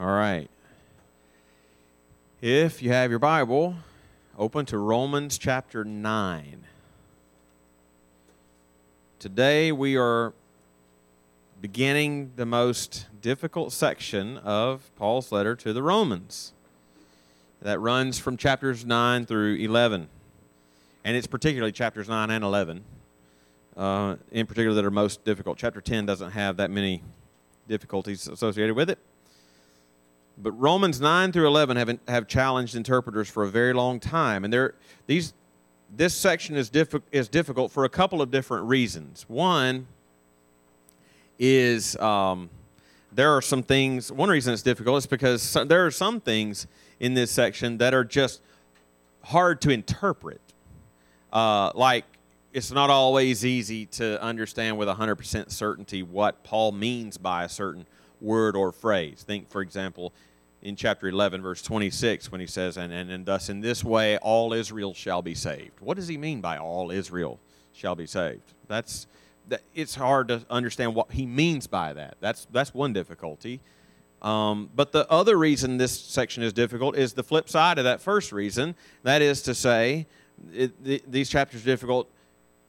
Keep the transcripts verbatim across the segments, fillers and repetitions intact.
All right. If you have your Bible, open to Romans chapter nine. Today we are beginning the most difficult section of Paul's letter to the Romans. That runs from chapters nine through eleven. And it's particularly chapters nine and eleven, uh, in particular, that are most difficult. Chapter ten doesn't have that many difficulties associated with it. But Romans nine through eleven have, have challenged interpreters for a very long time. And there, these, this section is, diffi- is difficult for a couple of different reasons. One is um, there are some things, one reason it's difficult is because some, there are some things in this section that are just hard to interpret. Uh, like, it's not always easy to understand with one hundred percent certainty what Paul means by a certain word or phrase. Think, for example, in chapter eleven, verse twenty-six, when he says, and, and, and thus in this way all Israel shall be saved. What does he mean by all Israel shall be saved? That's that, it's hard to understand what he means by that. That's, that's one difficulty. Um, but the other reason this section is difficult is the flip side of that first reason. That is to say, it, th- these chapters are difficult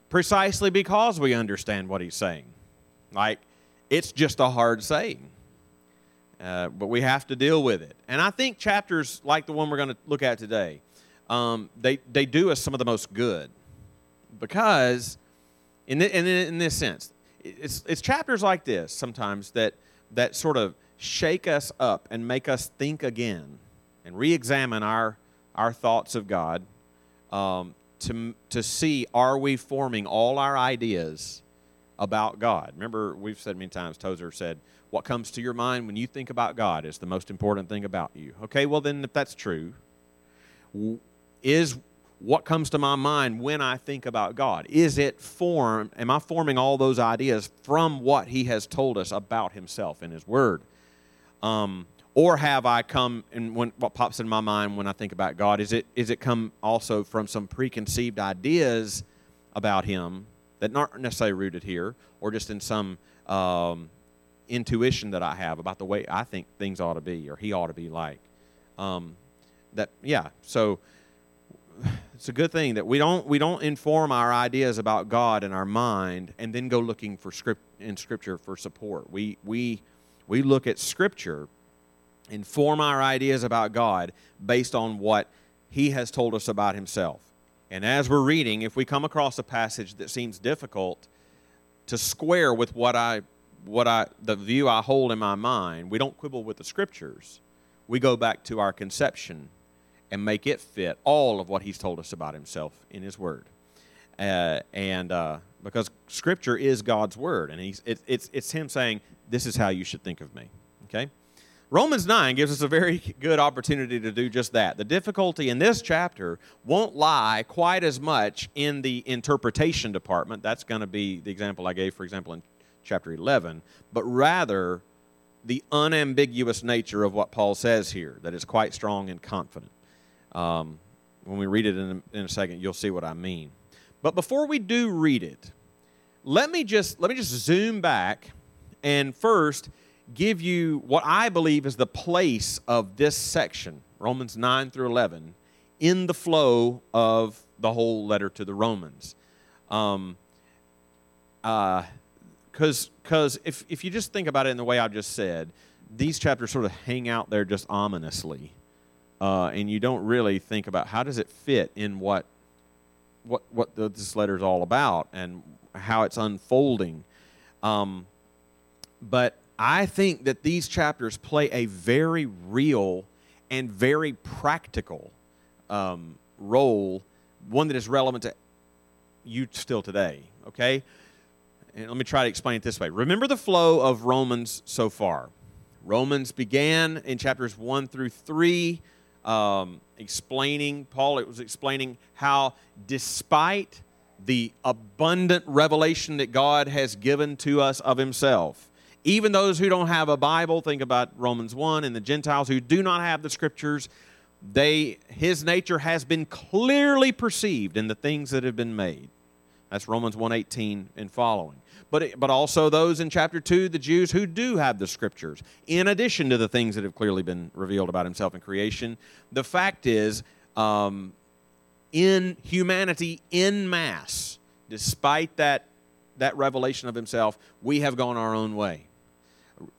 precisely because we understand what he's saying. Like, it's just a hard saying. Uh, but we have to deal with it. And I think chapters like the one we're going to look at today, um, they, they do us some of the most good. Because, in, the, in, in this sense, it's, it's chapters like this sometimes that that sort of shake us up and make us think again and re-examine our, our thoughts of God um, to, to see, are we forming all our ideas about God? Remember, we've said many times, Tozer said, what comes to your mind when you think about God is the most important thing about you. Okay, well then, if that's true, is what comes to my mind when I think about God? Is it formed, am I forming all those ideas from what he has told us about himself in his word? Um, or have I come, and when, what pops in my mind when I think about God, is it is it come also from some preconceived ideas about him that aren't necessarily rooted here, or just in some um, intuition that I have about the way I think things ought to be, or he ought to be like? Um, that yeah, so it's a good thing that we don't we don't inform our ideas about God in our mind and then go looking for script in Scripture for support. We we. We look at Scripture and form our ideas about God based on what he has told us about himself. And as we're reading, if we come across a passage that seems difficult to square with what I, what I, the view I hold in my mind, we don't quibble with the Scriptures. We go back to our conception and make it fit all of what he's told us about himself in his word. Uh, and uh, because Scripture is God's word, and he's, it, it's it's him saying, this is how you should think of me, okay? Romans nine gives us a very good opportunity to do just that. The difficulty in this chapter won't lie quite as much in the interpretation department. That's going to be the example I gave, for example, in chapter eleven, but rather the unambiguous nature of what Paul says here, that is quite strong and confident. Um, when we read it in a, in a second, you'll see what I mean. But before we do read it, let me just let me just zoom back and first give you what I believe is the place of this section, Romans nine through eleven, in the flow of the whole letter to the Romans. Um, uh, 'cause, 'cause if, if you just think about it in the way I've just said, these chapters sort of hang out there just ominously, uh, and you don't really think about how does it fit in what what what the, this letter is all about and how it's unfolding. Um, but I think that these chapters play a very real and very practical um, role, one that is relevant to you still today, okay? And let me try to explain it this way. Remember the flow of Romans so far. Romans began in chapters one through three, Um, explaining, Paul it was explaining how despite the abundant revelation that God has given to us of himself, even those who don't have a Bible, think about Romans one, and the Gentiles who do not have the Scriptures, they his nature has been clearly perceived in the things that have been made. That's Romans one eighteen and following. But it, but also those in chapter two, the Jews who do have the Scriptures, in addition to the things that have clearly been revealed about himself in creation. The fact is, um, in humanity, in mass, despite that that revelation of himself, we have gone our own way.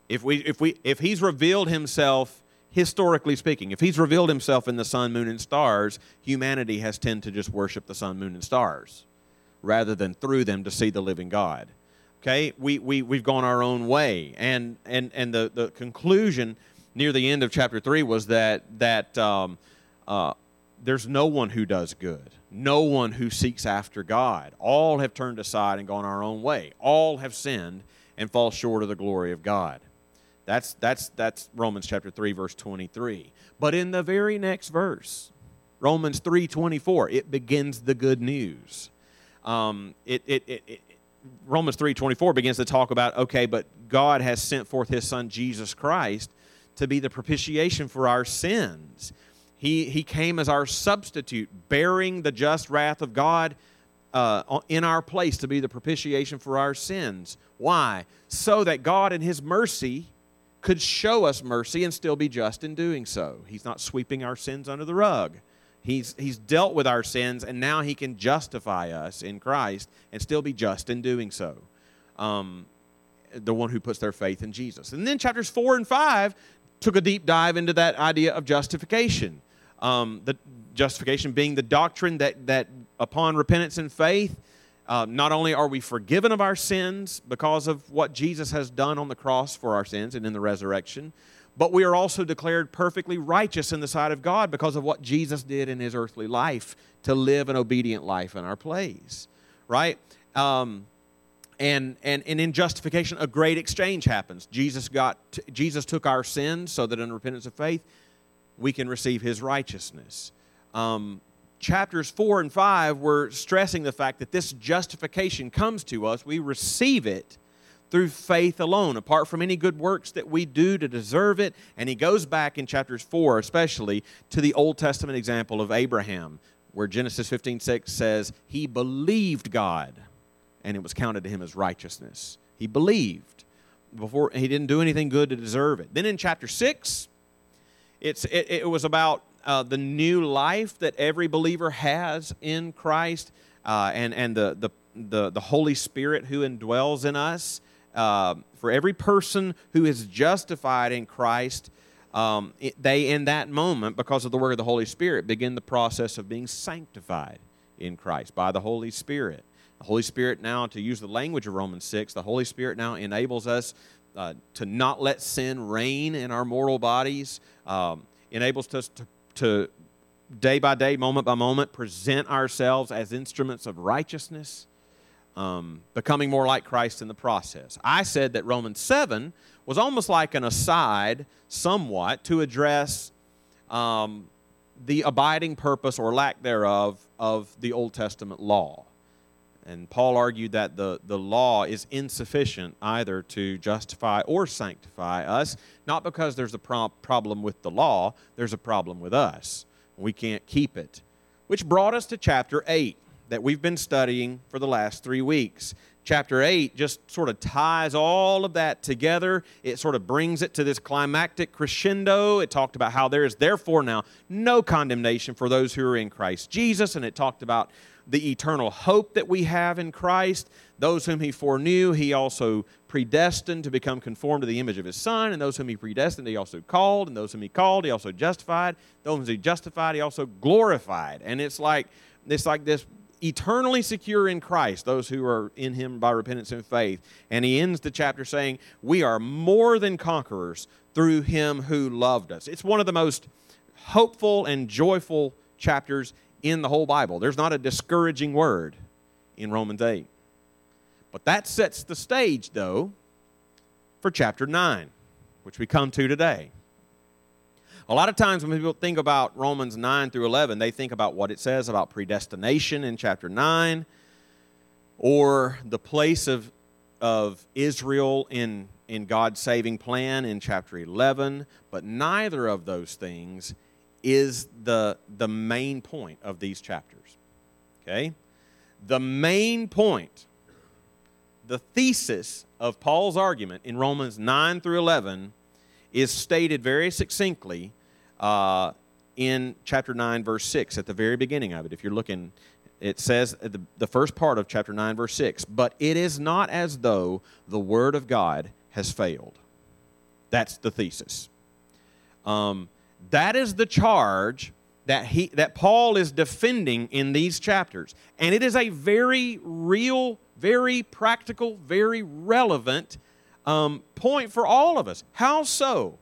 If we if we if he's revealed himself, historically speaking, if he's revealed himself in the sun, moon, and stars, humanity has tended to just worship the sun, moon, and stars rather than through them to see the living God. Okay? We, we, we've gone our own way. And and, and the, the conclusion near the end of chapter three was that, that um, uh, there's no one who does good, no one who seeks after God. All have turned aside and gone our own way. All have sinned and fall short of the glory of God. That's that's that's Romans chapter three, verse twenty-three. But in the very next verse, Romans three twenty-four, it begins the good news. Um, it, it, it, it, Romans three twenty-four begins to talk about, okay, but God has sent forth his Son, Jesus Christ, to be the propitiation for our sins. He, he came as our substitute, bearing the just wrath of God Uh, in our place to be the propitiation for our sins. Why? So that God in his mercy could show us mercy and still be just in doing so. He's not sweeping our sins under the rug. He's, he's dealt with our sins, and now he can justify us in Christ and still be just in doing so. Um, the one who puts their faith in Jesus. And then chapters four and five took a deep dive into that idea of justification. Um, the justification being the doctrine that that upon repentance and faith, uh, not only are we forgiven of our sins because of what Jesus has done on the cross for our sins and in the resurrection, but we are also declared perfectly righteous in the sight of God because of what Jesus did in his earthly life to live an obedient life in our place, right? Um, and and and in justification, a great exchange happens. Jesus got t- Jesus took our sins so that in repentance of faith, we can receive his righteousness. Um, chapters four and five were stressing the fact that this justification comes to us. We receive it through faith alone, apart from any good works that we do to deserve it. And he goes back in chapters four, especially, to the Old Testament example of Abraham, where Genesis fifteen six says, he believed God, and it was counted to him as righteousness. He believed. Before, he didn't do anything good to deserve it. Then in chapter six, It's, it, it was about uh, the new life that every believer has in Christ uh, and, and the, the, the, the Holy Spirit who indwells in us. Uh, for every person who is justified in Christ, um, it, they in that moment, because of the work of the Holy Spirit, begin the process of being sanctified in Christ by the Holy Spirit. The Holy Spirit now, to use the language of Romans six, the Holy Spirit now enables us Uh, to not let sin reign in our mortal bodies, um, enables us to, to day by day, moment by moment, present ourselves as instruments of righteousness, um, becoming more like Christ in the process. I said that Romans seven was almost like an aside, somewhat, to address um, the abiding purpose or lack thereof of the Old Testament law. And Paul argued that the, the law is insufficient either to justify or sanctify us, not because there's a pro- problem with the law, there's a problem with us. We can't keep it. Which brought us to chapter eight that we've been studying for the last three weeks. Chapter eight just sort of ties all of that together. It sort of brings it to this climactic crescendo. It talked about how there is therefore now no condemnation for those who are in Christ Jesus, and it talked about the eternal hope that we have in Christ. Those whom he foreknew, he also predestined to become conformed to the image of his Son. And those whom he predestined, he also called. And those whom he called, he also justified. Those whom he justified, he also glorified. And it's like, it's like this eternally secure in Christ, those who are in him by repentance and faith. And he ends the chapter saying, we are more than conquerors through him who loved us. It's one of the most hopeful and joyful chapters in the whole Bible. There's not a discouraging word in Romans eight. But that sets the stage, though, for chapter nine, which we come to today. A lot of times when people think about Romans nine through eleven, they think about what it says about predestination in chapter nine, or the place of, of Israel in, in God's saving plan in chapter eleven. But neither of those things is the the main point of these chapters, okay? the main point, the thesis of Paul's argument in Romans nine through eleven is stated very succinctly uh, in chapter nine, verse six, at the very beginning of it. If you're looking, it says the, the first part of chapter nine, verse six, but it is not as though the word of God has failed. That's the thesis. Um, that is the charge that he that Paul is defending in these chapters. And it is a very real, very practical, very relevant um, point for all of us. How so?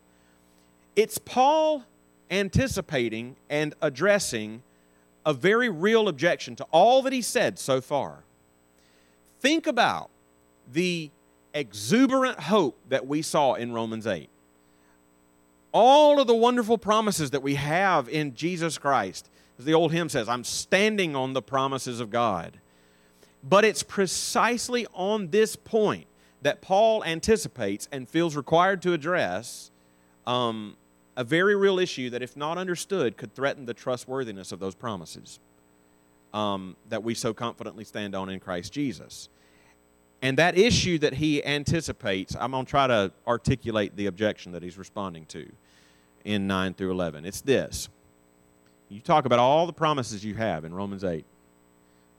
It's Paul anticipating and addressing a very real objection to all that he said so far. Think about the exuberant hope that we saw in Romans eight. All of the wonderful promises that we have in Jesus Christ. As the old hymn says, I'm standing on the promises of God. But it's precisely on this point that Paul anticipates and feels required to address um, a very real issue that, if not understood, could threaten the trustworthiness of those promises um, that we so confidently stand on in Christ Jesus. And that issue that he anticipates, I'm going to try to articulate the objection that he's responding to in nine through eleven. It's this. You talk about all the promises you have in Romans eight.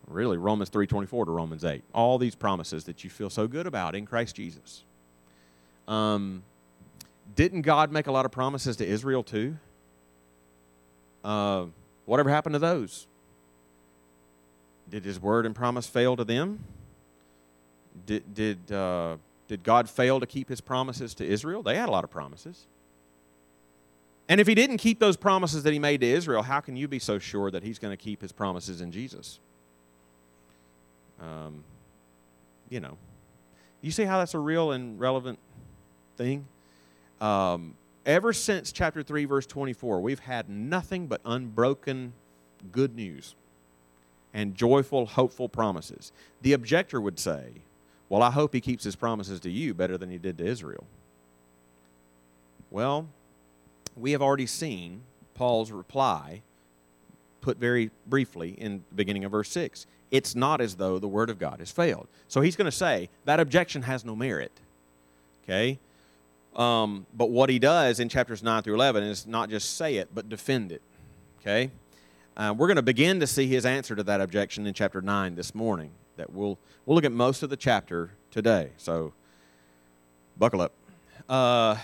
Really, Romans three twenty-four to Romans eight. All these promises that you feel so good about in Christ Jesus. Um, didn't God make a lot of promises to Israel too? Uh, whatever happened to those? Did his word and promise fail to them? Did did, uh, did God fail to keep his promises to Israel? They had a lot of promises. And if he didn't keep those promises that he made to Israel, how can you be so sure that he's going to keep his promises in Jesus? Um, you know, you see how that's a real and relevant thing? Um, ever since chapter three, verse twenty-four, we've had nothing but unbroken good news and joyful, hopeful promises. The objector would say, well, I hope he keeps his promises to you better than he did to Israel. Well, we have already seen Paul's reply put very briefly in the beginning of verse six. It's not as though the word of God has failed. So he's going to say that objection has no merit. Okay? Um, but what he does in chapters nine through eleven is not just say it, but defend it. Okay? Uh, we're going to begin to see his answer to that objection in chapter nine this morning. That we'll we'll look at most of the chapter today. So, buckle up. Uh,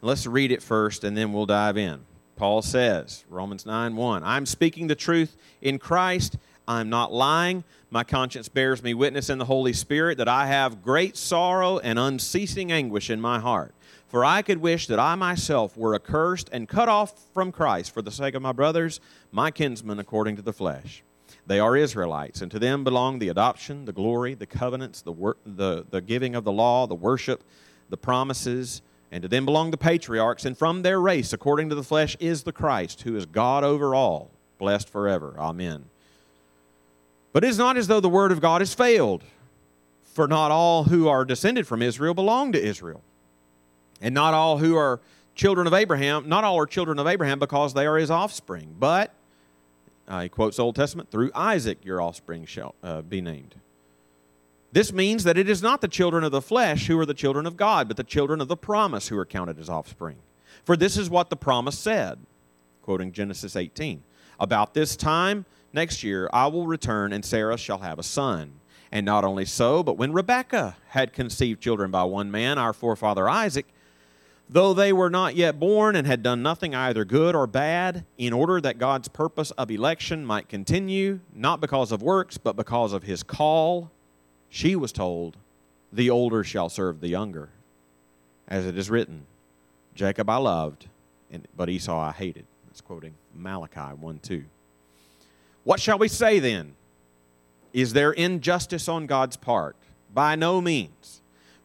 let's read it first, and then we'll dive in. Paul says, Romans nine one, I'm speaking the truth in Christ. I'm not lying. My conscience bears me witness in the Holy Spirit that I have great sorrow and unceasing anguish in my heart. For I could wish that I myself were accursed and cut off from Christ for the sake of my brothers, my kinsmen according to the flesh. They are Israelites, and to them belong the adoption, the glory, the covenants, the, wor- the the giving of the law, the worship, the promises, and to them belong the patriarchs, and from their race, according to the flesh, is the Christ, who is God over all, blessed forever. Amen. But it is not as though the word of God has failed, for not all who are descended from Israel belong to Israel, and not all who are children of Abraham, not all are children of Abraham because they are his offspring, but Uh, he quotes Old Testament, through Isaac your offspring shall uh, be named. This means that it is not the children of the flesh who are the children of God, but the children of the promise who are counted as offspring. For this is what the promise said, quoting Genesis eighteen. About this time next year I will return, and Sarah shall have a son. And not only so, but when Rebekah had conceived children by one man, our forefather Isaac, though they were not yet born and had done nothing either good or bad, in order that God's purpose of election might continue, not because of works, but because of his call, she was told, the older shall serve the younger. As it is written, Jacob I loved, but Esau I hated. That's quoting Malachi one two. What shall we say then? Is there injustice on God's part? By no means.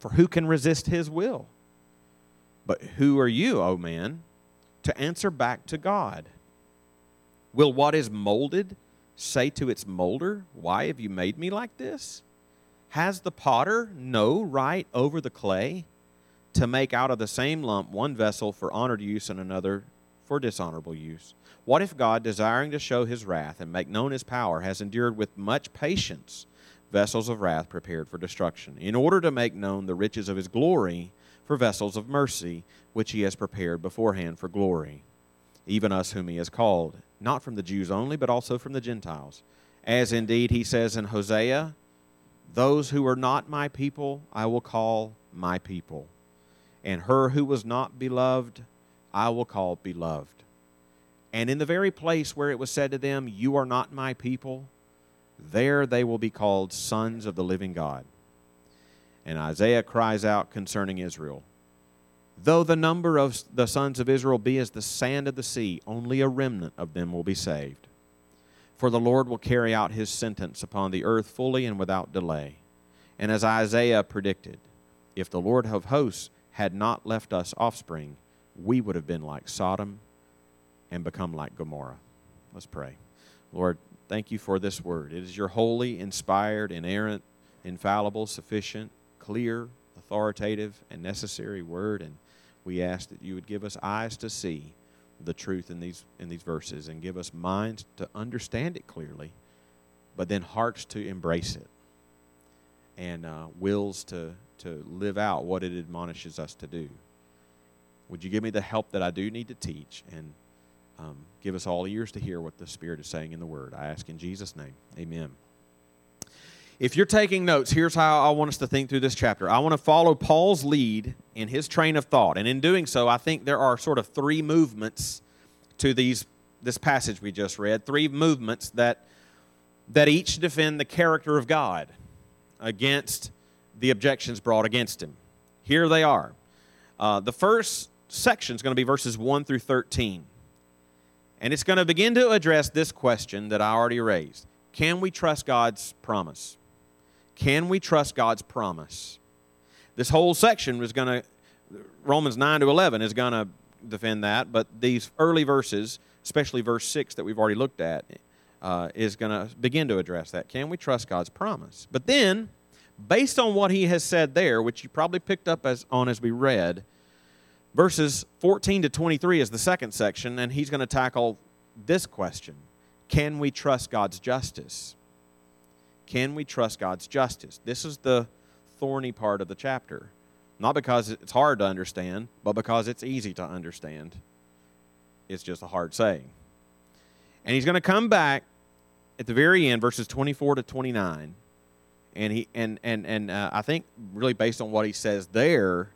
For who can resist his will? But who are you, O man, to answer back to God? Will what is molded say to its molder, why have you made me like this? Has the potter no right over the clay to make out of the same lump one vessel for honored use and another for dishonorable use? What if God, desiring to show his wrath and make known his power, has endured with much patience vessels of wrath prepared for destruction, in order to make known the riches of his glory for vessels of mercy, which he has prepared beforehand for glory, even us whom he has called, not from the Jews only, but also from the Gentiles? As indeed he says in Hosea, those who are not my people I will call my people, and her who was not beloved I will call beloved. And in the very place where it was said to them, you are not my people, there they will be called sons of the living God. And Isaiah cries out concerning Israel, though the number of the sons of Israel be as the sand of the sea, only a remnant of them will be saved. For the Lord will carry out his sentence upon the earth fully and without delay. And as Isaiah predicted, if the Lord of hosts had not left us offspring, we would have been like Sodom and become like Gomorrah. Let's pray. Lord, thank you for this word. It is your holy, inspired, inerrant, infallible, sufficient, clear, authoritative, and necessary word. And we ask that you would give us eyes to see the truth in these in these verses, and give us minds to understand it clearly, but then hearts to embrace it, and uh, wills to, to live out what it admonishes us to do. Would you give me the help that I do need to teach, and Um, give us all ears to hear what the Spirit is saying in the Word. I ask in Jesus' name. Amen. If you're taking notes, here's how I want us to think through this chapter. I want to follow Paul's lead in his train of thought. And in doing so, I think there are sort of three movements to these this passage we just read, three movements that that each defend the character of God against the objections brought against him. Here they are. Uh, the first section is going to be verses one through thirteen. And it's going to begin to address this question that I already raised. Can we trust God's promise? Can we trust God's promise? This whole section is going to, Romans nine to eleven is going to defend that, but these early verses, especially verse six that we've already looked at, uh, is going to begin to address that. Can we trust God's promise? But then, based on what he has said there, which you probably picked up as on as we read, verses fourteen to twenty-three is the second section, and he's going to tackle this question. Can we trust God's justice? Can we trust God's justice? This is the thorny part of the chapter. Not because it's hard to understand, but because it's easy to understand. It's just a hard saying. And he's going to come back at the very end, verses twenty-four to twenty-nine, and he and and and uh, I think really based on what he says there,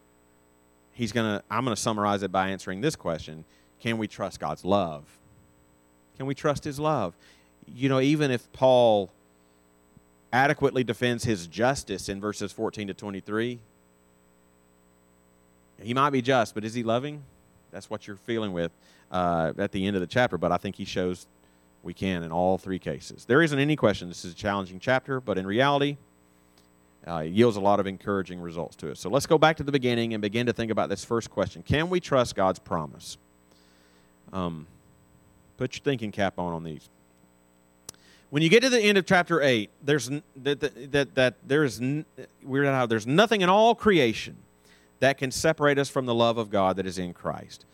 He's gonna. I'm going to summarize it by answering this question. Can we trust God's love? Can we trust his love? You know, even if Paul adequately defends his justice in verses fourteen to twenty-three, he might be just, but is he loving? That's what you're feeling with uh, at the end of the chapter, but I think he shows we can in all three cases. There isn't any question this is a challenging chapter, but in reality, Uh, yields a lot of encouraging results to us. So let's go back to the beginning and begin to think about this first question. Can we trust God's promise? Um, put your thinking cap on on these. When you get to the end of chapter eight, there's n- that, that that that there's n- we're not, there's nothing in all creation that can separate us from the love of God that is in Christ.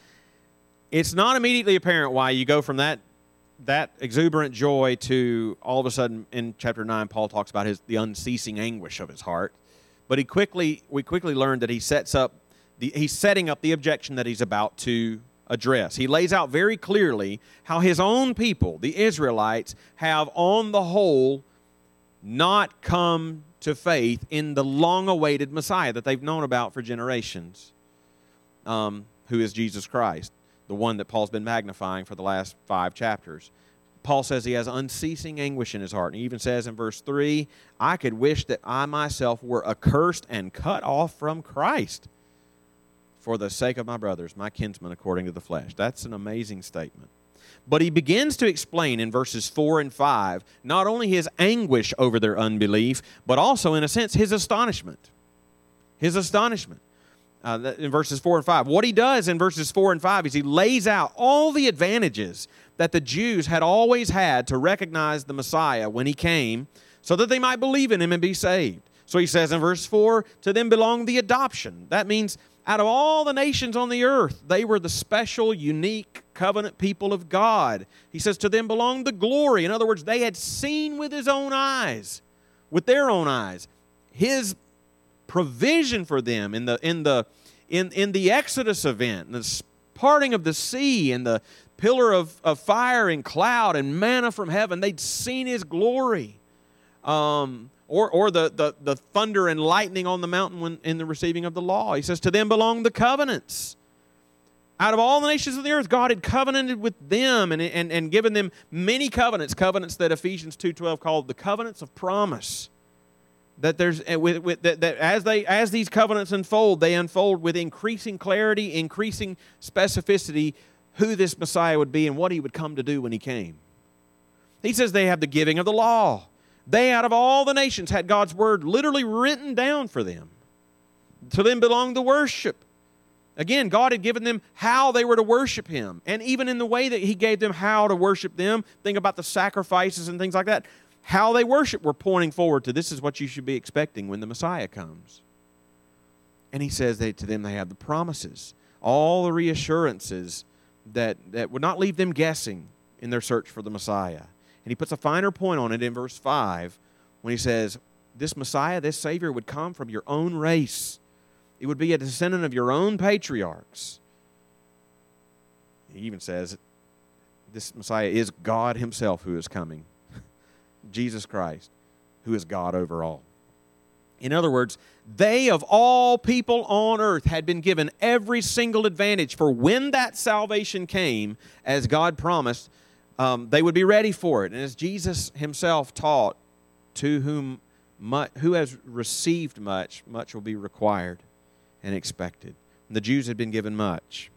It's not immediately apparent why you go from that that exuberant joy to all of a sudden in chapter nine, Paul talks about his the unceasing anguish of his heart. But he quickly we quickly learned that he sets up the he's setting up the objection that he's about to address. He lays out very clearly how his own people, the Israelites, have on the whole not come to faith in the long-awaited Messiah that they've known about for generations, um, who is Jesus Christ, the one that Paul's been magnifying for the last five chapters. Paul says he has unceasing anguish in his heart. And he even says in verse three, I could wish that I myself were accursed and cut off from Christ for the sake of my brothers, my kinsmen according to the flesh. That's an amazing statement. But he begins to explain in verses four and five not only his anguish over their unbelief, but also, in a sense, his astonishment. His astonishment. Uh, in verses four and five. What he does in verses four and five is he lays out all the advantages that the Jews had always had to recognize the Messiah when he came so that they might believe in him and be saved. So he says in verse four, to them belonged the adoption. That means out of all the nations on the earth, they were the special, unique covenant people of God. He says to them belonged the glory. In other words, they had seen with his own eyes, with their own eyes, his provision for them in the in the in in the Exodus event, the parting of the sea and the pillar of, of fire and cloud and manna from heaven. They'd seen his glory, um, or or the, the the thunder and lightning on the mountain when, in the receiving of the law. He says to them belong the covenants. Out of all the nations of the earth, God had covenanted with them and and, and given them many covenants, covenants that Ephesians two twelve called the covenants of promise. That there's with, with, that, that as they as these covenants unfold, they unfold with increasing clarity, increasing specificity, who this Messiah would be and what he would come to do when he came. He says they have the giving of the law. They, out of all the nations, had God's word literally written down for them. To them belonged the worship. Again, God had given them how they were to worship him. And even in the way that he gave them how to worship them, think about the sacrifices and things like that. How they worship, we're pointing forward to this is what you should be expecting when the Messiah comes. And he says that to them they have the promises, all the reassurances that, that would not leave them guessing in their search for the Messiah. And he puts a finer point on it in verse five when he says, this Messiah, this Savior would come from your own race. It would be a descendant of your own patriarchs. He even says, this Messiah is God himself who is coming. Jesus Christ, who is God over all. In other words, they of all people on earth had been given every single advantage for when that salvation came, as God promised, um, they would be ready for it. And as Jesus himself taught, to whom much, who has received much, much will be required and expected. And the Jews had been given much.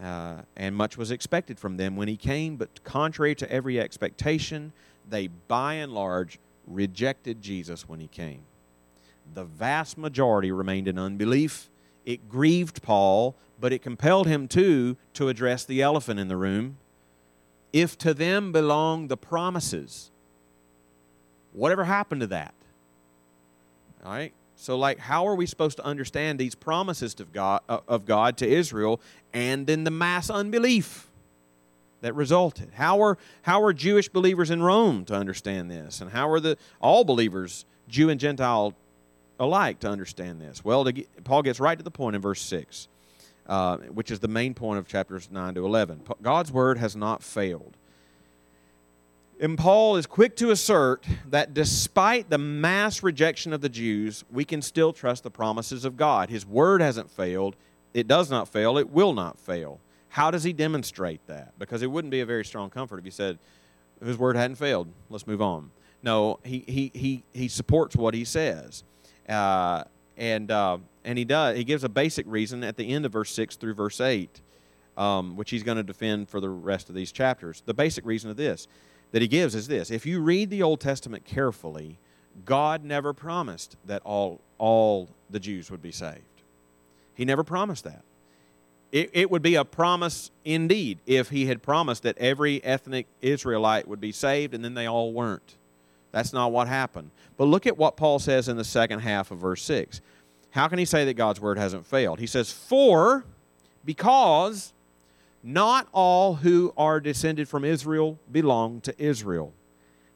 Uh, and much was expected from them when he came, but contrary to every expectation, they by and large rejected Jesus when he came. The vast majority remained in unbelief. It grieved Paul, but it compelled him too to address the elephant in the room. If to them belong the promises, whatever happened to that? All right? So, like, how are we supposed to understand these promises of God, of God to Israel and then the mass unbelief that resulted? How are, how are Jewish believers in Rome to understand this? And how are the all believers, Jew and Gentile alike, to understand this? Well, to get, Paul gets right to the point in verse six, uh, which is the main point of chapters nine to eleven. God's word has not failed. And Paul is quick to assert that despite the mass rejection of the Jews, we can still trust the promises of God. His word hasn't failed. It does not fail. It will not fail. How does he demonstrate that? Because it wouldn't be a very strong comfort if he said, his word hadn't failed. Let's move on. No, he he he he supports what he says. Uh, and uh, and he does. He gives a basic reason at the end of verse six through verse eight, um, which he's going to defend for the rest of these chapters. The basic reason of this that he gives is this. If you read the Old Testament carefully, God never promised that all, all the Jews would be saved. He never promised that. It, it would be a promise indeed if he had promised that every ethnic Israelite would be saved and then they all weren't. That's not what happened. But look at what Paul says in the second half of verse six. How can he say that God's word hasn't failed? He says, for, because... not all who are descended from Israel belong to Israel.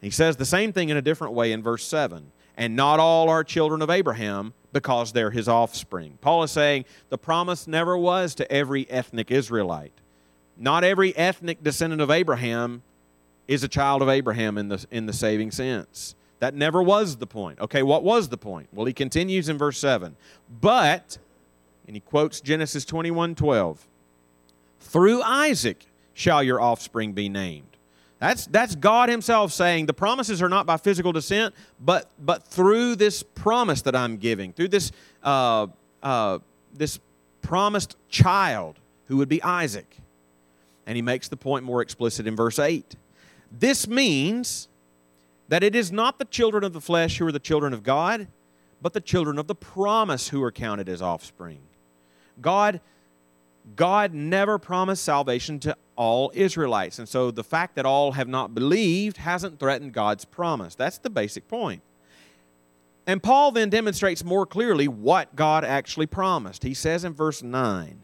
He says the same thing in a different way in verse seven. And not all are children of Abraham because they're his offspring. Paul is saying the promise never was to every ethnic Israelite. Not every ethnic descendant of Abraham is a child of Abraham in the, in the saving sense. That never was the point. Okay, what was the point? Well, he continues in verse seven. But, and he quotes Genesis twenty-one twelve. Through Isaac shall your offspring be named. That's, that's God himself saying the promises are not by physical descent, but, but through this promise that I'm giving, through this, uh, uh, this promised child who would be Isaac. And he makes the point more explicit in verse eight. This means that it is not the children of the flesh who are the children of God, but the children of the promise who are counted as offspring. God, God never promised salvation to all Israelites. And so the fact that all have not believed hasn't threatened God's promise. That's the basic point. And Paul then demonstrates more clearly what God actually promised. He says in verse nine,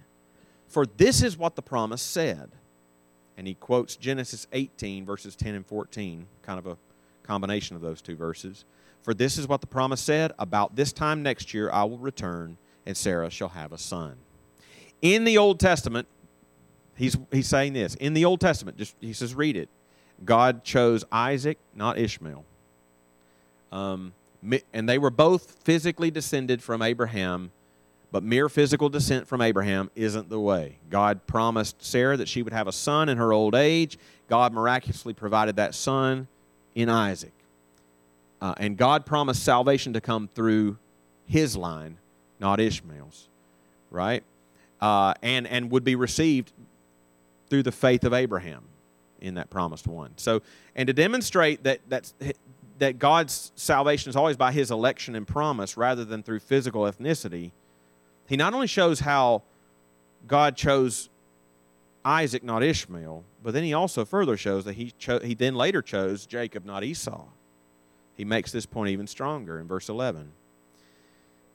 "For this is what the promise said." And he quotes Genesis eighteen, verses ten and fourteen, kind of a combination of those two verses. "For this is what the promise said, about this time next year I will return, and Sarah shall have a son." In the Old Testament, he's, he's saying this. In the Old Testament, just he says, read it. God chose Isaac, not Ishmael. Um, and they were both physically descended from Abraham, but mere physical descent from Abraham isn't the way. God promised Sarah that she would have a son in her old age. God miraculously provided that son in Isaac. Uh, and God promised salvation to come through his line, not Ishmael's, right? Uh, and, and would be received through the faith of Abraham in that promised one. So, and to demonstrate that that's, that God's salvation is always by his election and promise rather than through physical ethnicity, he not only shows how God chose Isaac, not Ishmael, but then he also further shows that he cho- he then later chose Jacob, not Esau. He makes this point even stronger in verse eleven.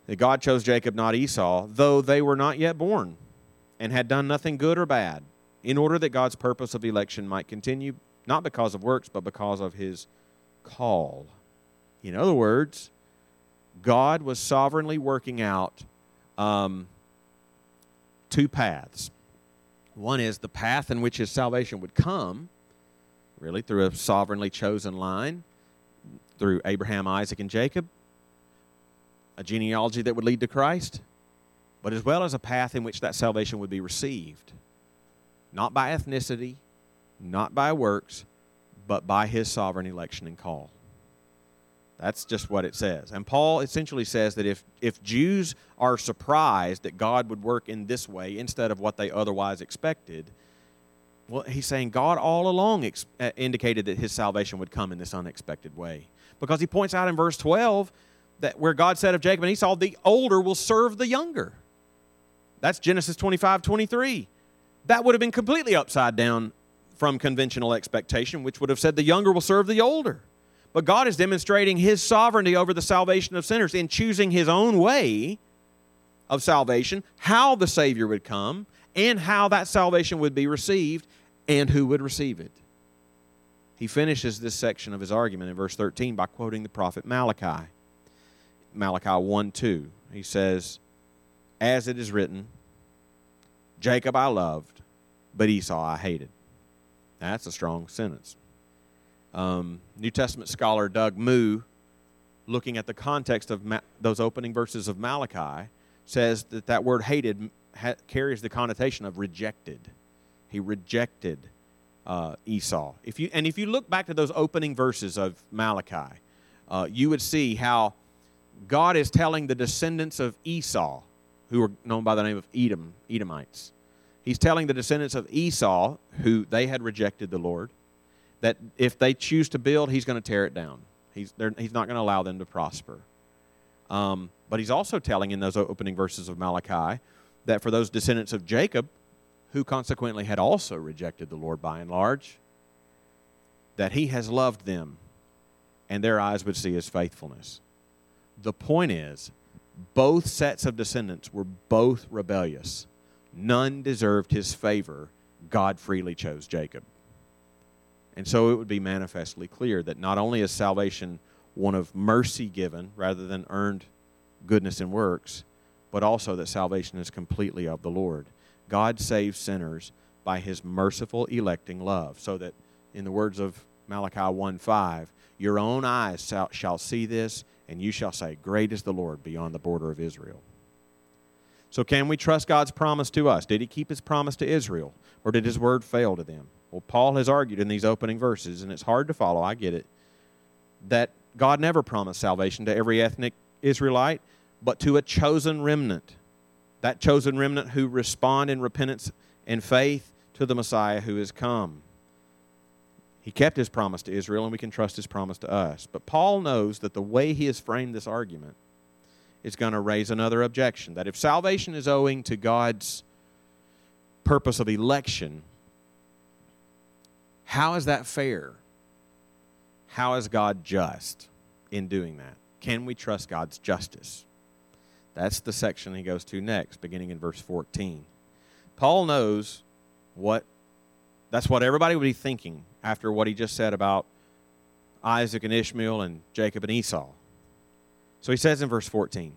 That God chose Jacob, not Esau, though they were not yet born and had done nothing good or bad, in order that God's purpose of election might continue, not because of works, but because of his call. In other words, God was sovereignly working out um, two paths. One is the path in which his salvation would come, really through a sovereignly chosen line, through Abraham, Isaac, and Jacob, a genealogy that would lead to Christ, but as well as a path in which that salvation would be received, not by ethnicity, not by works, but by his sovereign election and call. That's just what it says. And Paul essentially says that if, if Jews are surprised that God would work in this way instead of what they otherwise expected, well, he's saying God all along ex- indicated that his salvation would come in this unexpected way. Because he points out in verse twelve that where God said of Jacob and Esau, the older will serve the younger. That's Genesis twenty-five, twenty-three. That would have been completely upside down from conventional expectation, which would have said the younger will serve the older. But God is demonstrating his sovereignty over the salvation of sinners in choosing his own way of salvation, how the Savior would come, and how that salvation would be received, and who would receive it. He finishes this section of his argument in verse thirteen by quoting the prophet Malachi. Malachi one two. He says, "As it is written, Jacob I loved, but Esau I hated." Now, that's a strong sentence. Um, New Testament scholar Doug Moo, looking at the context of Ma- those opening verses of Malachi, says that that word hated ha- carries the connotation of rejected. He rejected uh, Esau. If you and if you look back to those opening verses of Malachi, uh, you would see how God is telling the descendants of Esau, who are known by the name of Edom, Edomites. He's telling the descendants of Esau, who they had rejected the Lord, that if they choose to build, he's going to tear it down. He's, he's not going to allow them to prosper. Um, but he's also telling in those opening verses of Malachi that for those descendants of Jacob, who consequently had also rejected the Lord by and large, that he has loved them, and their eyes would see his faithfulness. The point is, both sets of descendants were both rebellious. None deserved his favor. God freely chose Jacob. And so it would be manifestly clear that not only is salvation one of mercy given rather than earned goodness and works, but also that salvation is completely of the Lord. God saves sinners by his merciful electing love, so that in the words of Malachi one five, your own eyes shall see this, and you shall say, great is the Lord beyond the border of Israel. So can we trust God's promise to us? Did he keep his promise to Israel, or did his word fail to them? Well, Paul has argued in these opening verses, and it's hard to follow, I get it, that God never promised salvation to every ethnic Israelite, but to a chosen remnant. That chosen remnant who respond in repentance and faith to the Messiah who has come. He kept his promise to Israel, and we can trust his promise to us. But Paul knows that the way he has framed this argument is going to raise another objection, that if salvation is owing to God's purpose of election, how is that fair? How is God just in doing that? Can we trust God's justice? That's the section he goes to next, beginning in verse fourteen. Paul knows what, that's what everybody would be thinking after what he just said about Isaac and Ishmael and Jacob and Esau. So he says in verse fourteen,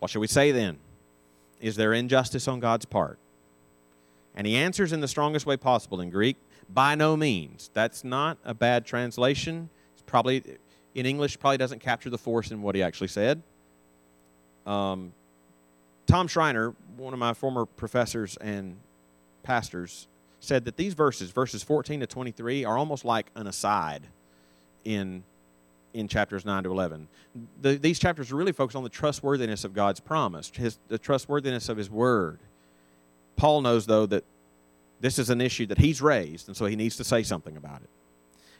what shall we say then? Is there injustice on God's part? And he answers in the strongest way possible in Greek, by no means. That's not a bad translation. It's probably, in English, probably doesn't capture the force in what he actually said. Um, Tom Schreiner, one of my former professors and pastors, said that these verses, verses fourteen to twenty-three, are almost like an aside in, in chapters nine to eleven. The, these chapters really focus on the trustworthiness of God's promise, his, the trustworthiness of his word. Paul knows, though, that this is an issue that he's raised, and so he needs to say something about it.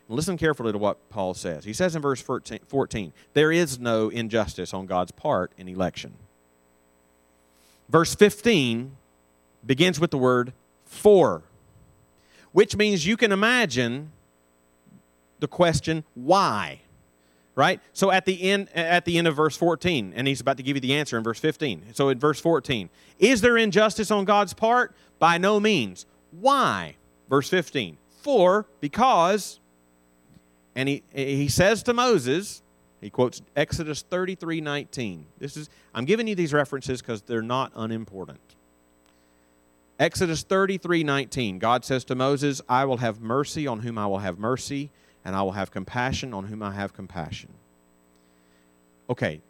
And listen carefully to what Paul says. He says in verse fourteen, there is no injustice on God's part in election. Verse fifteen begins with the word for, which means you can imagine the question, why? Right? So at the end at the end of verse fourteen, and he's about to give you the answer in verse fifteen. So in verse fourteen, is there injustice on God's part? By no means. Why? Verse fifteen, for, because, and he he says to Moses, he quotes Exodus thirty-three nineteen. This is, I'm giving you these references because they're not unimportant. Exodus thirty-three nineteen, God says to Moses, I will have mercy on whom I will have mercy, and I will have compassion on whom I have compassion. Okay.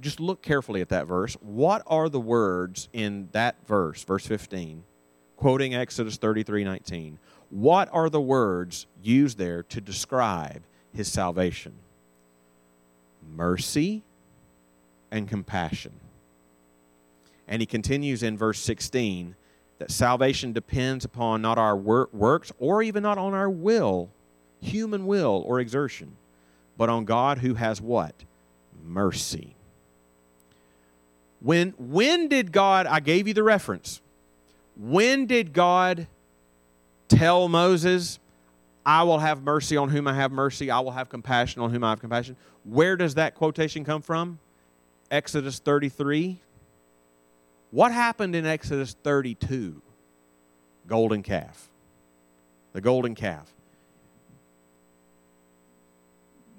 Just look carefully at that verse. What are the words in that verse, verse fifteen, quoting Exodus thirty-three nineteen? What are the words used there to describe his salvation? Mercy and compassion. And he continues in verse sixteen, that salvation depends upon not our wor- works or even not on our will, human will or exertion, but on God who has what? Mercy. When, when did God, I gave you the reference, when did God tell Moses, I will have mercy on whom I have mercy, I will have compassion on whom I have compassion? Where does that quotation come from? Exodus thirty-three. What happened in Exodus thirty-two? Golden calf. The golden calf.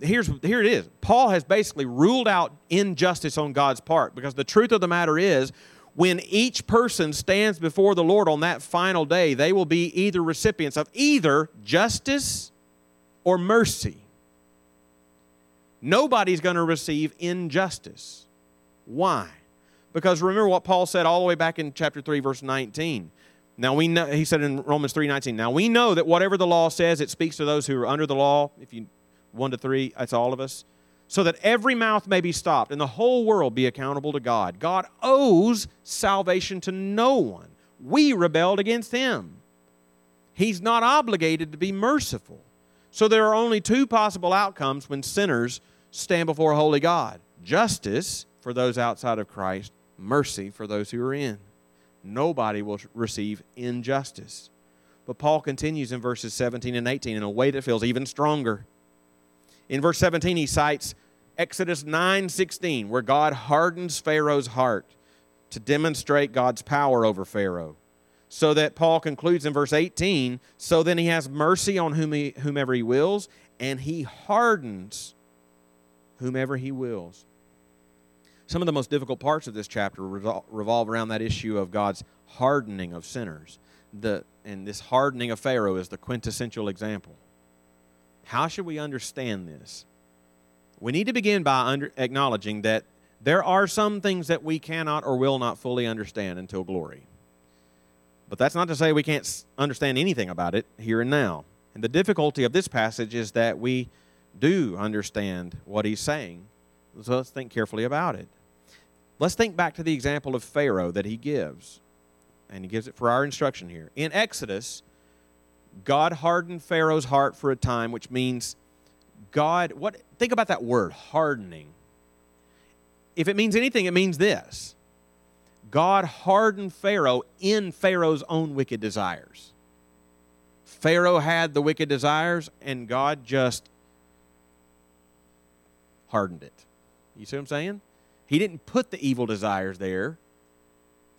Here's, here it is. Paul has basically ruled out injustice on God's part, because the truth of the matter is, when each person stands before the Lord on that final day, they will be either recipients of either justice or mercy. Nobody's going to receive injustice. Why? Because remember what Paul said all the way back in chapter three, verse nineteen. Now we know, he said in Romans three nineteen, now we know that whatever the law says, it speaks to those who are under the law. If you one to three, that's all of us. So that every mouth may be stopped and the whole world be accountable to God. God owes salvation to no one. We rebelled against him. He's not obligated to be merciful. So there are only two possible outcomes when sinners stand before a holy God. Justice for those outside of Christ, mercy for those who are in. Nobody will receive injustice. But Paul continues in verses seventeen and eighteen in a way that feels even stronger. In verse seventeen, he cites Exodus nine sixteen, where God hardens Pharaoh's heart to demonstrate God's power over Pharaoh. So that Paul concludes in verse eighteen, so then he has mercy on whom he, whomever he wills, and he hardens whomever he wills. Some of the most difficult parts of this chapter revolve around that issue of God's hardening of sinners. The, and this hardening of Pharaoh is the quintessential example. How should we understand this? We need to begin by under, acknowledging that there are some things that we cannot or will not fully understand until glory. But that's not to say we can't understand anything about it here and now. And the difficulty of this passage is that we do understand what he's saying. So let's think carefully about it. Let's think back to the example of Pharaoh that he gives. and he gives it for our instruction here. In Exodus, God hardened Pharaoh's heart for a time, which means God, what? Think about that word, hardening. If it means anything, it means this. God hardened Pharaoh in Pharaoh's own wicked desires. Pharaoh had the wicked desires, and God just hardened it. You see what I'm saying? He didn't put the evil desires there.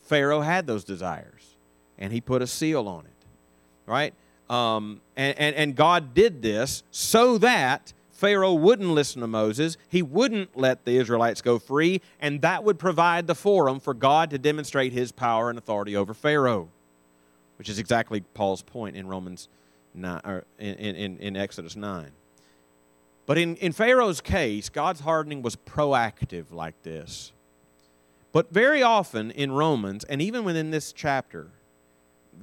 Pharaoh had those desires, and he put a seal on it, right? Um, and, and, and God did this so that Pharaoh wouldn't listen to Moses. He wouldn't let the Israelites go free, and that would provide the forum for God to demonstrate his power and authority over Pharaoh, which is exactly Paul's point in Romans nine, or in, in, in Exodus nine. But in, in Pharaoh's case, God's hardening was proactive like this. But very often in Romans, and even within this chapter,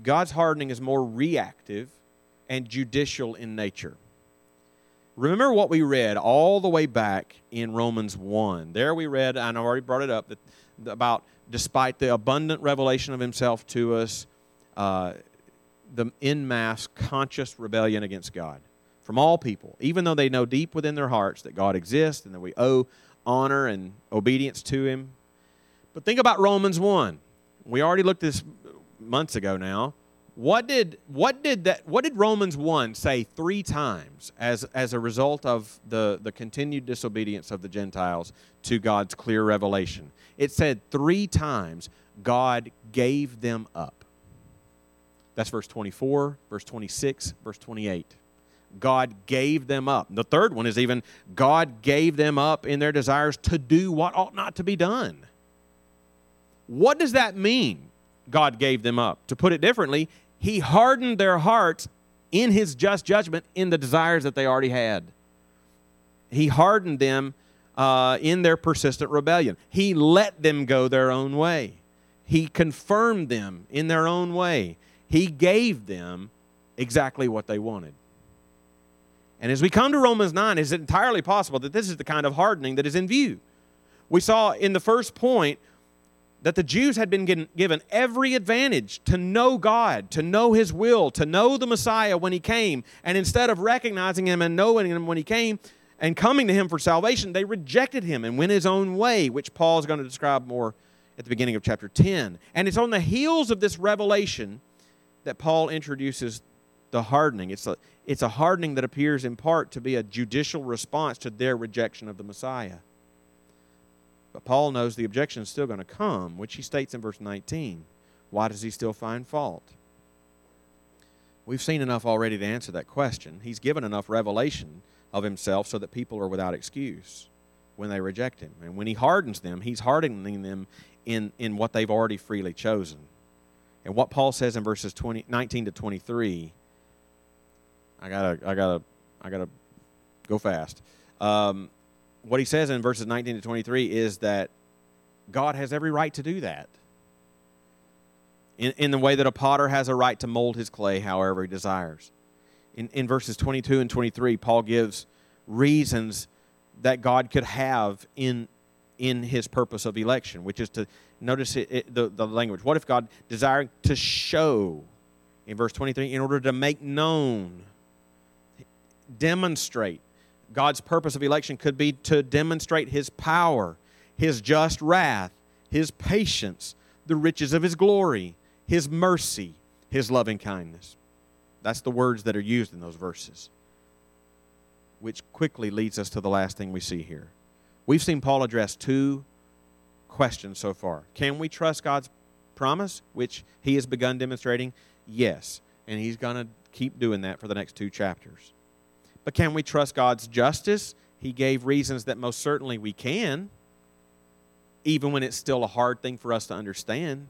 God's hardening is more reactive and judicial in nature. Remember what we read all the way back in Romans one. There we read, and I've already brought it up, that about despite the abundant revelation of himself to us, uh, the en masse conscious rebellion against God from all people, even though they know deep within their hearts that God exists and that we owe honor and obedience to him. But think about Romans one. We already looked at this months ago now. What did what did that what did Romans one say three times as as a result of the, the continued disobedience of the Gentiles to God's clear revelation? It said three times God gave them up. That's verse twenty-four, verse twenty-six, verse twenty-eight. God gave them up. The third one is even God gave them up in their desires to do what ought not to be done. What does that mean? God gave them up. To put it differently, he hardened their hearts in his just judgment in the desires that they already had. He hardened them uh, in their persistent rebellion. He let them go their own way. He confirmed them in their own way. He gave them exactly what they wanted. And as we come to Romans nine, it's entirely possible that this is the kind of hardening that is in view. We saw in the first point that the Jews had been given every advantage to know God, to know his will, to know the Messiah when he came. And instead of recognizing him and knowing him when he came and coming to him for salvation, they rejected him and went his own way, which Paul's going to describe more at the beginning of chapter ten. And it's on the heels of this revelation that Paul introduces the hardening. It's a, it's a hardening that appears in part to be a judicial response to their rejection of the Messiah. But Paul knows the objection is still going to come, which he states in verse nineteen. Why does he still find fault? We've seen enough already to answer that question. He's given enough revelation of himself so that people are without excuse when they reject him. And when he hardens them, he's hardening them in, in what they've already freely chosen. And what Paul says in verses twenty, nineteen to twenty-three, I gotta, I gotta, I gotta go fast. Um, What he says in verses nineteen to twenty-three is that God has every right to do that. In, in the way that a potter has a right to mold his clay however he desires. In, in verses twenty-two and twenty-three, Paul gives reasons that God could have in, in his purpose of election, which is to, notice it, it, the, the language. What if God desired to show, in verse twenty-three, in order to make known, demonstrate. God's purpose of election could be to demonstrate his power, his just wrath, his patience, the riches of his glory, his mercy, his loving kindness. That's the words that are used in those verses, which quickly leads us to the last thing we see here. We've seen Paul address two questions so far. Can we trust God's promise, which he has begun demonstrating? Yes, and he's going to keep doing that for the next two chapters. But can we trust God's justice? He gave reasons that most certainly we can, even when it's still a hard thing for us to understand.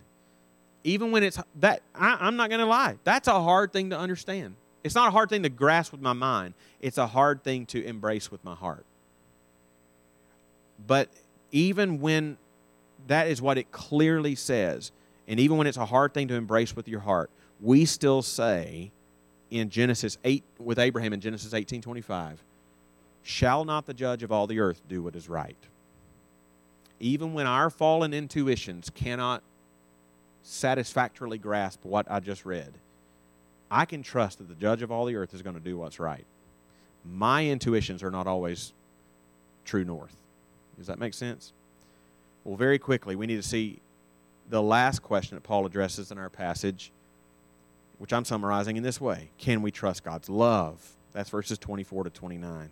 Even when it's that, I, I'm not going to lie, that's a hard thing to understand. It's not a hard thing to grasp with my mind. It's a hard thing to embrace with my heart. But even when that is what it clearly says, and even when it's a hard thing to embrace with your heart, we still say, in Genesis eight, with Abraham in Genesis eighteen twenty-five, shall not the judge of all the earth do what is right? Even when our fallen intuitions cannot satisfactorily grasp what I just read, I can trust that the judge of all the earth is going to do what's right. My intuitions are not always true north. Does that make sense? Well, very quickly, we need to see the last question that Paul addresses in our passage, which I'm summarizing in this way. Can we trust God's love? That's verses twenty-four to twenty-nine.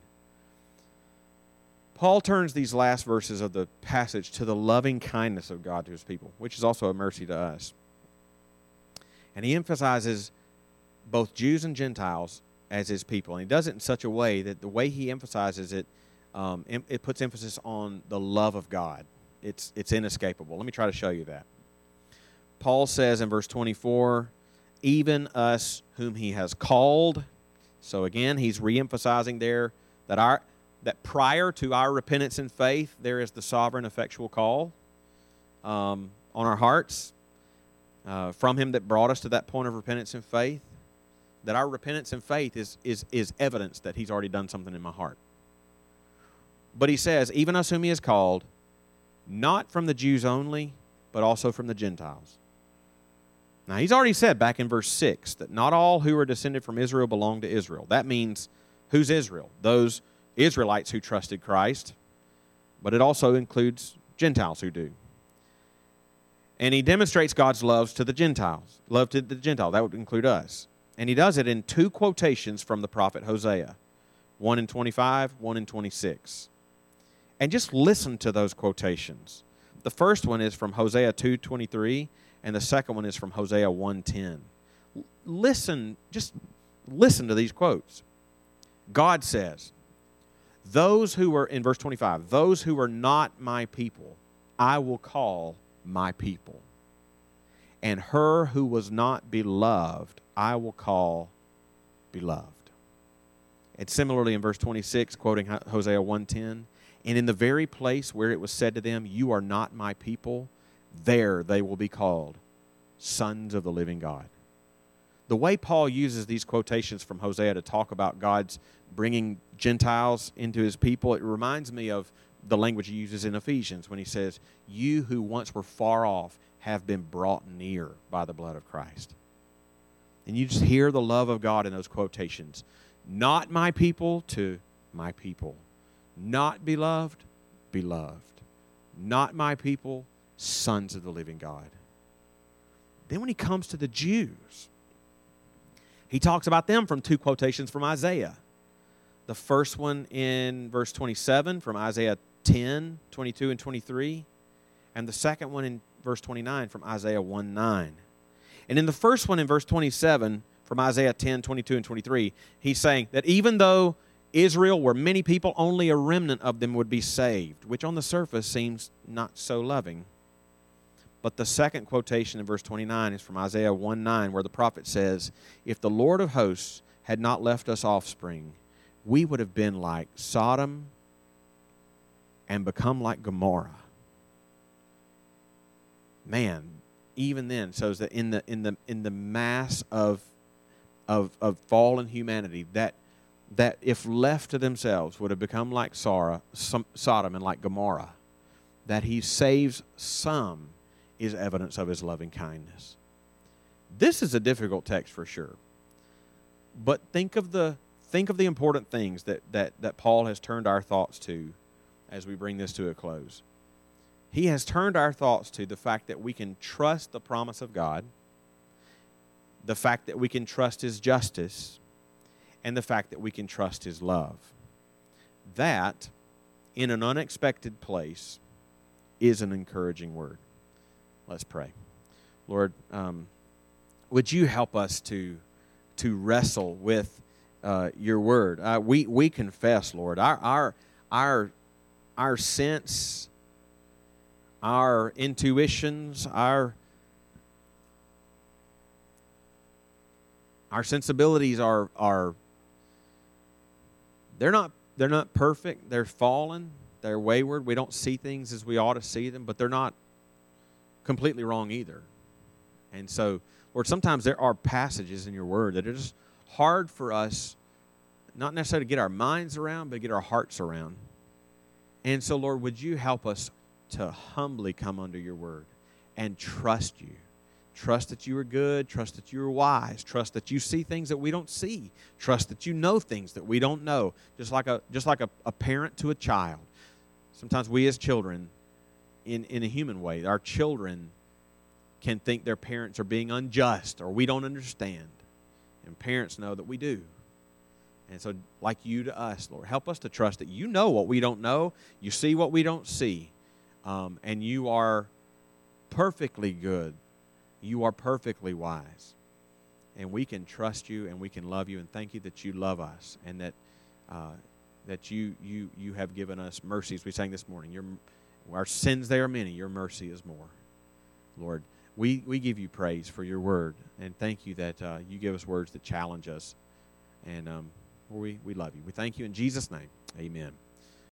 Paul turns these last verses of the passage to the loving kindness of God to his people, which is also a mercy to us. And he emphasizes both Jews and Gentiles as his people. And he does it in such a way that the way he emphasizes it, um, it puts emphasis on the love of God. It's, it's inescapable. Let me try to show you that. Paul says in verse twenty-four, even us whom he has called. So again, he's reemphasizing there that our that prior to our repentance and faith, there is the sovereign effectual call um, on our hearts uh, from him that brought us to that point of repentance and faith, that our repentance and faith is, is, is evidence that he's already done something in my heart. But he says, even us whom he has called, not from the Jews only, but also from the Gentiles. Now, he's already said back in verse six that not all who are descended from Israel belong to Israel. That means, who's Israel? Those Israelites who trusted Christ, but it also includes Gentiles who do. And he demonstrates God's love to the Gentiles, love to the Gentile. That would include us. And he does it in two quotations from the prophet Hosea, one in twenty-five, one in twenty-six. And just listen to those quotations. The first one is from Hosea two twenty-three, and the second one is from Hosea one ten. Listen, just listen to these quotes. God says, those who are, in verse twenty-five, those who are not my people, I will call my people. And her who was not beloved, I will call beloved. And similarly in verse twenty-six, quoting Hosea one ten, and in the very place where it was said to them, you are not my people, there they will be called sons of the living God. The way Paul uses these quotations from Hosea to talk about God's bringing Gentiles into his people, it reminds me of the language he uses in Ephesians when he says, you who once were far off have been brought near by the blood of Christ. And you just hear the love of God in those quotations. Not my people to my people. Not beloved, beloved. Not my people, sons of the living God. Then when he comes to the Jews, he talks about them from two quotations from Isaiah. The first one in verse twenty-seven from Isaiah ten, twenty-two, and twenty-three. And the second one in verse twenty-nine from Isaiah one nine. And in the first one in verse twenty-seven from Isaiah ten, twenty-two, and twenty-three, he's saying that even though Israel were many people, only a remnant of them would be saved, which on the surface seems not so loving. But the second quotation in verse twenty-nine is from Isaiah one nine, where the prophet says, if the Lord of hosts had not left us offspring, we would have been like Sodom and become like Gomorrah. Man, even then, shows that in the in the in the mass of of of fallen humanity, that that if left to themselves would have become like Sarah, some, Sodom and like Gomorrah, that he saves some is evidence of his loving kindness. This is a difficult text for sure. But think of the think of the important things that, that, that Paul has turned our thoughts to as we bring this to a close. He has turned our thoughts to the fact that we can trust the promise of God, the fact that we can trust his justice, and the fact that we can trust his love. That, in an unexpected place, is an encouraging word. Let's pray. Lord, um, would you help us to, to wrestle with uh, your word? Uh, we we confess, Lord, our our our our sense, our intuitions, our our sensibilities are are. They're not, they're not perfect. They're fallen. They're wayward. We don't see things as we ought to see them, but they're not completely wrong either. And so, Lord, sometimes there are passages in your word that are just hard for us, not necessarily to get our minds around, but to get our hearts around. And so, Lord, would you help us to humbly come under your word and trust you Trust that you are good. Trust that you are wise. Trust that you see things that we don't see. Trust that you know things that we don't know. Just like a just like a, a parent to a child. Sometimes we as children, in, in a human way, our children can think their parents are being unjust or we don't understand. And parents know that we do. And so like you to us, Lord, help us to trust that you know what we don't know, you see what we don't see, um, and you are perfectly good. You are perfectly wise. And we can trust you and we can love you and thank you that you love us and that uh, that you you you have given us mercies. We sang this morning, your, our sins, they are many. Your mercy is more. Lord, we, we give you praise for your word and thank you that uh, you give us words that challenge us. And um, we, we love you. We thank you in Jesus' name. Amen.